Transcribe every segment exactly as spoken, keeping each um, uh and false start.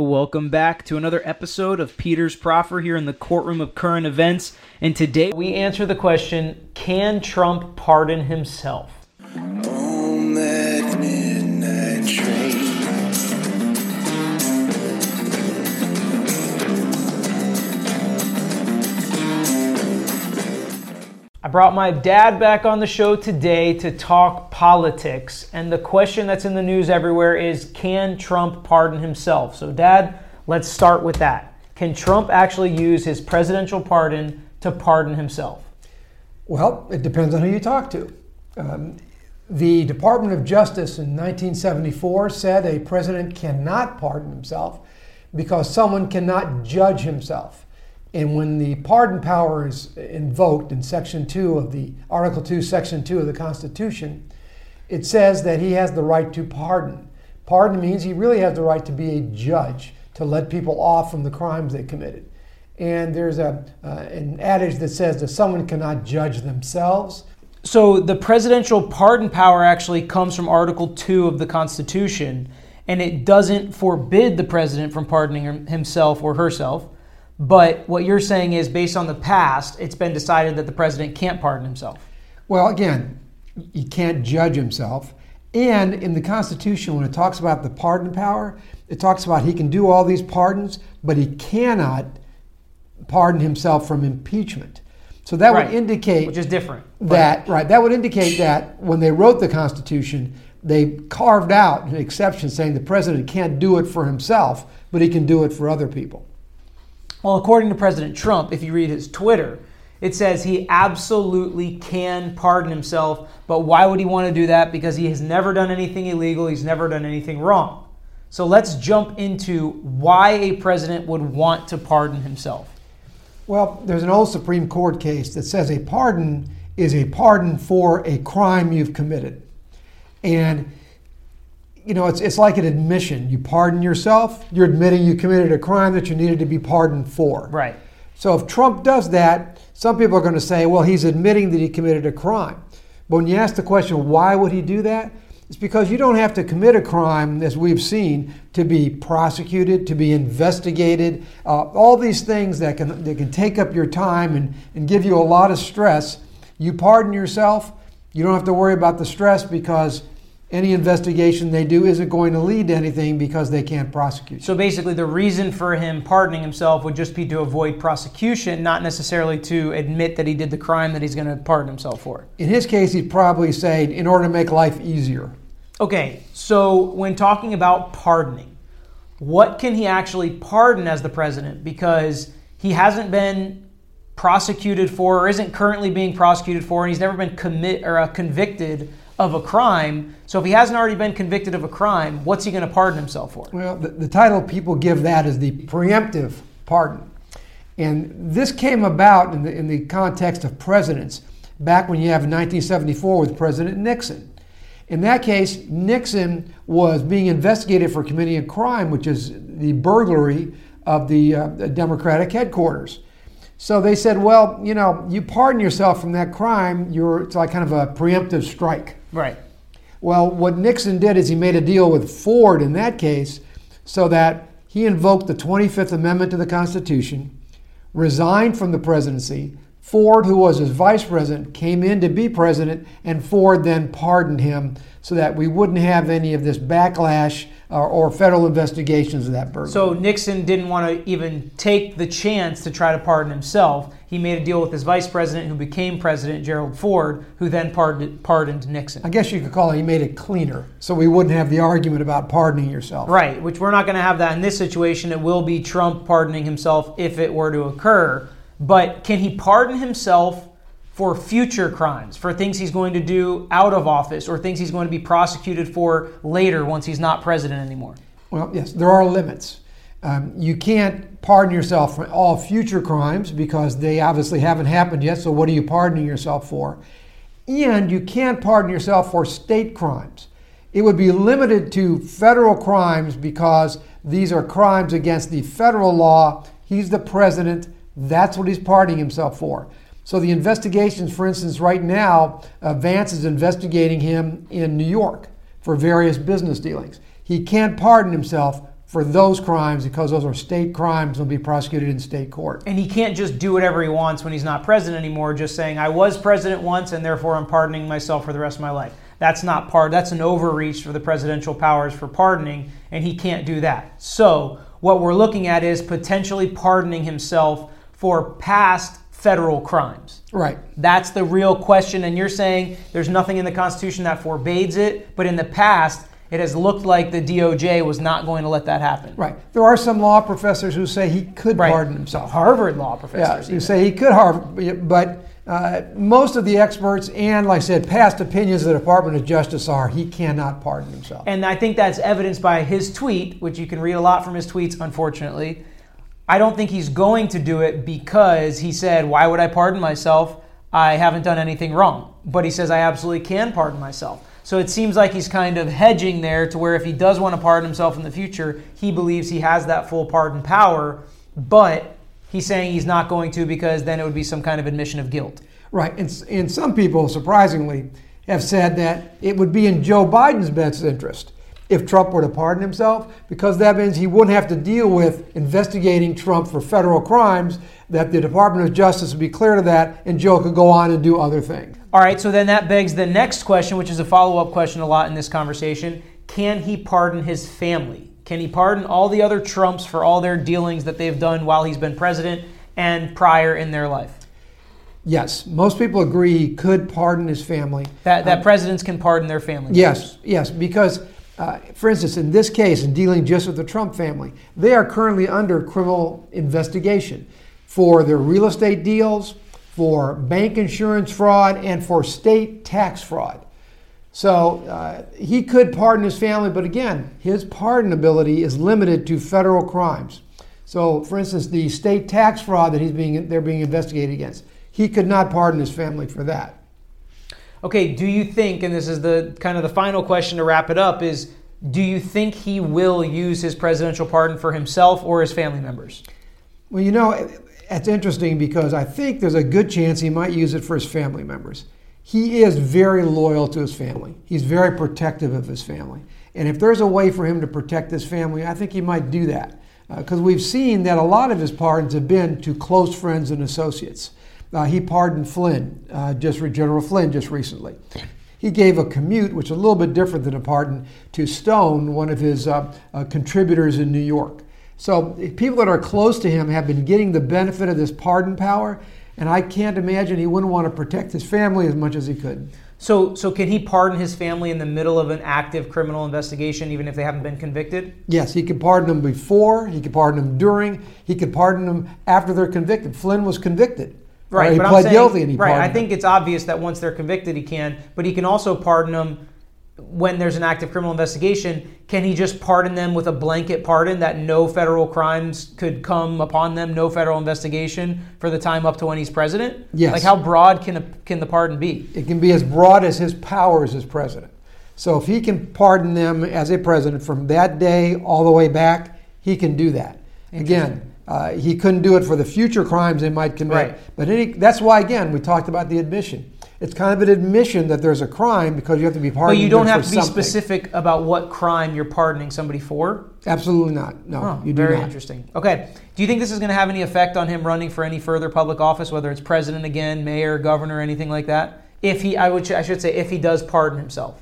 Welcome back to another episode of Peter's Proffer here in the courtroom of current events. And today we answer the question, can Trump pardon himself? On that midnight train. I brought my dad back on the show today to talk politics, and the question that's in the news everywhere is, can Trump pardon himself? So Dad, let's start with that. Can Trump actually use his presidential pardon to pardon himself? Well, it depends on who you talk to. Um, the Department of Justice in nineteen seventy-four said a president cannot pardon himself because someone cannot judge himself. And when the pardon power is invoked in Section Two of the Article Two, Section Two of the Constitution, it says that he has the right to pardon. Pardon means he really has the right to be a judge, to let people off from the crimes they committed. And there's a uh, an adage that says that someone cannot judge themselves. So the presidential pardon power actually comes from Article Two of the Constitution, and it doesn't forbid the president from pardoning himself or herself. But what you're saying is, based on the past, it's been decided that the president can't pardon himself. Well, again, he can't judge himself. And in the Constitution, when it talks about the pardon power, it talks about he can do all these pardons, but he cannot pardon himself from impeachment. So that right. would indicate... Which is different. That right. right. That would indicate that when they wrote the Constitution, they carved out an exception saying the president can't do it for himself, but he can do it for other people. Well, according to President Trump, if you read his Twitter, it says he absolutely can pardon himself, but why would he want to do that? Because he has never done anything illegal. He's never done anything wrong. So let's jump into why a president would want to pardon himself. Well, there's an old Supreme Court case that says a pardon is a pardon for a crime you've committed. And, you know, it's it's like an admission. You pardon yourself, you're admitting you committed a crime that you needed to be pardoned for. Right. So if Trump does that, some people are going to say, well, he's admitting that he committed a crime. But when you ask the question, why would he do that? It's because you don't have to commit a crime, as we've seen, to be prosecuted, to be investigated, uh, all these things that can that can take up your time and, and give you a lot of stress. You pardon yourself, you don't have to worry about the stress because any investigation they do isn't going to lead to anything because they can't prosecute. So basically the reason for him pardoning himself would just be to avoid prosecution, not necessarily to admit that he did the crime that he's going to pardon himself for. In his case, he'd probably say, in order to make life easier. Okay, so when talking about pardoning, what can he actually pardon as the president? Because he hasn't been prosecuted for or isn't currently being prosecuted for, and he's never been commit or uh, convicted of a crime. So if he hasn't already been convicted of a crime, what's he going to pardon himself for? Well, the, the title people give that is the preemptive pardon. And this came about in the, in the context of presidents back when you have nineteen seventy-four with President Nixon. In that case, Nixon was being investigated for committing a crime, which is the burglary of the uh, Democratic headquarters. So they said, well, you know, you pardon yourself from that crime, you're it's like kind of a preemptive strike. Right. Well, what Nixon did is he made a deal with Ford in that case so that he invoked the twenty-fifth Amendment to the Constitution, resigned from the presidency. Ford, who was his vice president, came in to be president, and Ford then pardoned him so that we wouldn't have any of this backlash or, or federal investigations of that burden. So Nixon didn't want to even take the chance to try to pardon himself. He made a deal with his vice president, who became president, Gerald Ford, who then pardoned, pardoned Nixon. I guess you could call it he made it cleaner, so we wouldn't have the argument about pardoning yourself. Right, which we're not going to have that in this situation. It will be Trump pardoning himself if it were to occur. But can he pardon himself for future crimes, for things he's going to do out of office or things he's going to be prosecuted for later once he's not president anymore? Well, yes, there are limits. Um, you can't pardon yourself for all future crimes because they obviously haven't happened yet, so what are you pardoning yourself for? And you can't pardon yourself for state crimes. It would be limited to federal crimes because these are crimes against the federal law. He's the president. That's what he's pardoning himself for. So the investigations, for instance, right now, uh, Vance is investigating him in New York for various business dealings. He can't pardon himself for those crimes, because those are state crimes, will be prosecuted in state court. And he can't just do whatever he wants when he's not president anymore, just saying, I was president once and therefore I'm pardoning myself for the rest of my life. That's not part, that's an overreach for the presidential powers for pardoning, and he can't do that. So what we're looking at is potentially pardoning himself for past federal crimes. Right. That's the real question, and you're saying there's nothing in the Constitution that forbids it, but in the past, it has looked like the D O J was not going to let that happen. Right. There are some law professors who say he could right. pardon himself. Harvard law professors. Yeah, who say he could, Harvard, but uh, most of the experts and, like I said, past opinions of the Department of Justice are he cannot pardon himself. And I think that's evidenced by his tweet, which you can read a lot from his tweets, unfortunately. I don't think he's going to do it because he said, why would I pardon myself? I haven't done anything wrong. But he says, I absolutely can pardon myself. So it seems like he's kind of hedging there to where if he does want to pardon himself in the future, he believes he has that full pardon power, but he's saying he's not going to because then it would be some kind of admission of guilt. Right. And, and some people, surprisingly, have said that it would be in Joe Biden's best interest if Trump were to pardon himself, because that means he wouldn't have to deal with investigating Trump for federal crimes, that the Department of Justice would be clear to that, and Joe could go on and do other things. All right, so then that begs the next question, which is a follow-up question a lot in this conversation. Can he pardon his family? Can he pardon all the other Trumps for all their dealings that they've done while he's been president and prior in their life? Yes, most people agree he could pardon his family. That, that um, presidents can pardon their family. Yes, members. yes, because... Uh, for instance, in this case, in dealing just with the Trump family, they are currently under criminal investigation for their real estate deals, for bank insurance fraud, and for state tax fraud. So uh, he could pardon his family, but again, his pardonability is limited to federal crimes. So, for instance, the state tax fraud that he's being they're being investigated against, he could not pardon his family for that. Okay, do you think, and this is the kind of the final question to wrap it up, is do you think he will use his presidential pardon for himself or his family members? Well, you know, that's interesting because I think there's a good chance he might use it for his family members. He is very loyal to his family. He's very protective of his family. And if there's a way for him to protect his family, I think he might do that. Because uh, we've seen that a lot of his pardons have been to close friends and associates. Uh, he pardoned Flynn, uh, just re- General Flynn, just recently. He gave a commute, which is a little bit different than a pardon, to Stone, one of his uh, uh, contributors in New York. So people that are close to him have been getting the benefit of this pardon power, and I can't imagine he wouldn't want to protect his family as much as he could. So, so can he pardon his family in the middle of an active criminal investigation, even if they haven't been convicted? Yes, he could pardon them before, he could pardon them during, he could pardon them after they're convicted. Flynn was convicted. Right, but I'm saying, right, I think it's obvious that once they're convicted he can, but he can also pardon them when there's an active criminal investigation. Can he just pardon them with a blanket pardon that no federal crimes could come upon them, no federal investigation for the time up to when he's president? Yes. Like how broad can a, can the pardon be? It can be as broad as his powers as president. So if he can pardon them as a president from that day all the way back, he can do that. Again, Uh, he couldn't do it for the future crimes they might commit. Right. But any, that's why, again, we talked about the admission. It's kind of an admission that there's a crime because you have to be pardoned. But you don't have to be something. Specific about what crime you're pardoning somebody for? Absolutely not. No, huh, you do very not. Very interesting. Okay. Do you think this is going to have any effect on him running for any further public office, whether it's president again, mayor, governor, anything like that? If he, I would, I should say, if he does pardon himself.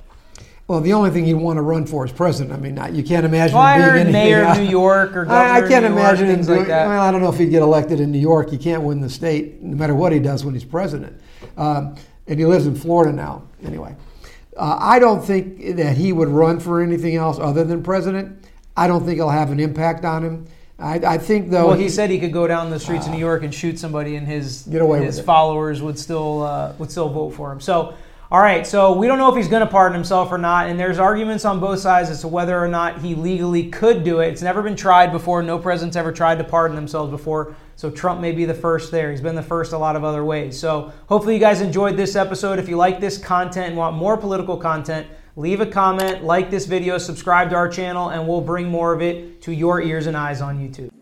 Well, the only thing he'd want to run for is president. I mean, you can't imagine well, him being anything. Mayor of New York or governor I, I can't of New imagine York, things doing, like that. Well, I don't know if he'd get elected in New York. He can't win the state, no matter what he does when he's president. Um, and he lives in Florida now, anyway. Uh, I don't think that he would run for anything else other than president. I don't think it'll have an impact on him. I, I think, though... Well, he, he said he could go down the streets uh, of New York and shoot somebody, and his, get away his with followers it. would still uh, would still vote for him. So... All right, so we don't know if he's going to pardon himself or not, and there's arguments on both sides as to whether or not he legally could do it. It's never been tried before. No president's ever tried to pardon themselves before, so Trump may be the first there. He's been the first a lot of other ways. So hopefully you guys enjoyed this episode. If you like this content and want more political content, leave a comment, like this video, subscribe to our channel, and we'll bring more of it to your ears and eyes on YouTube.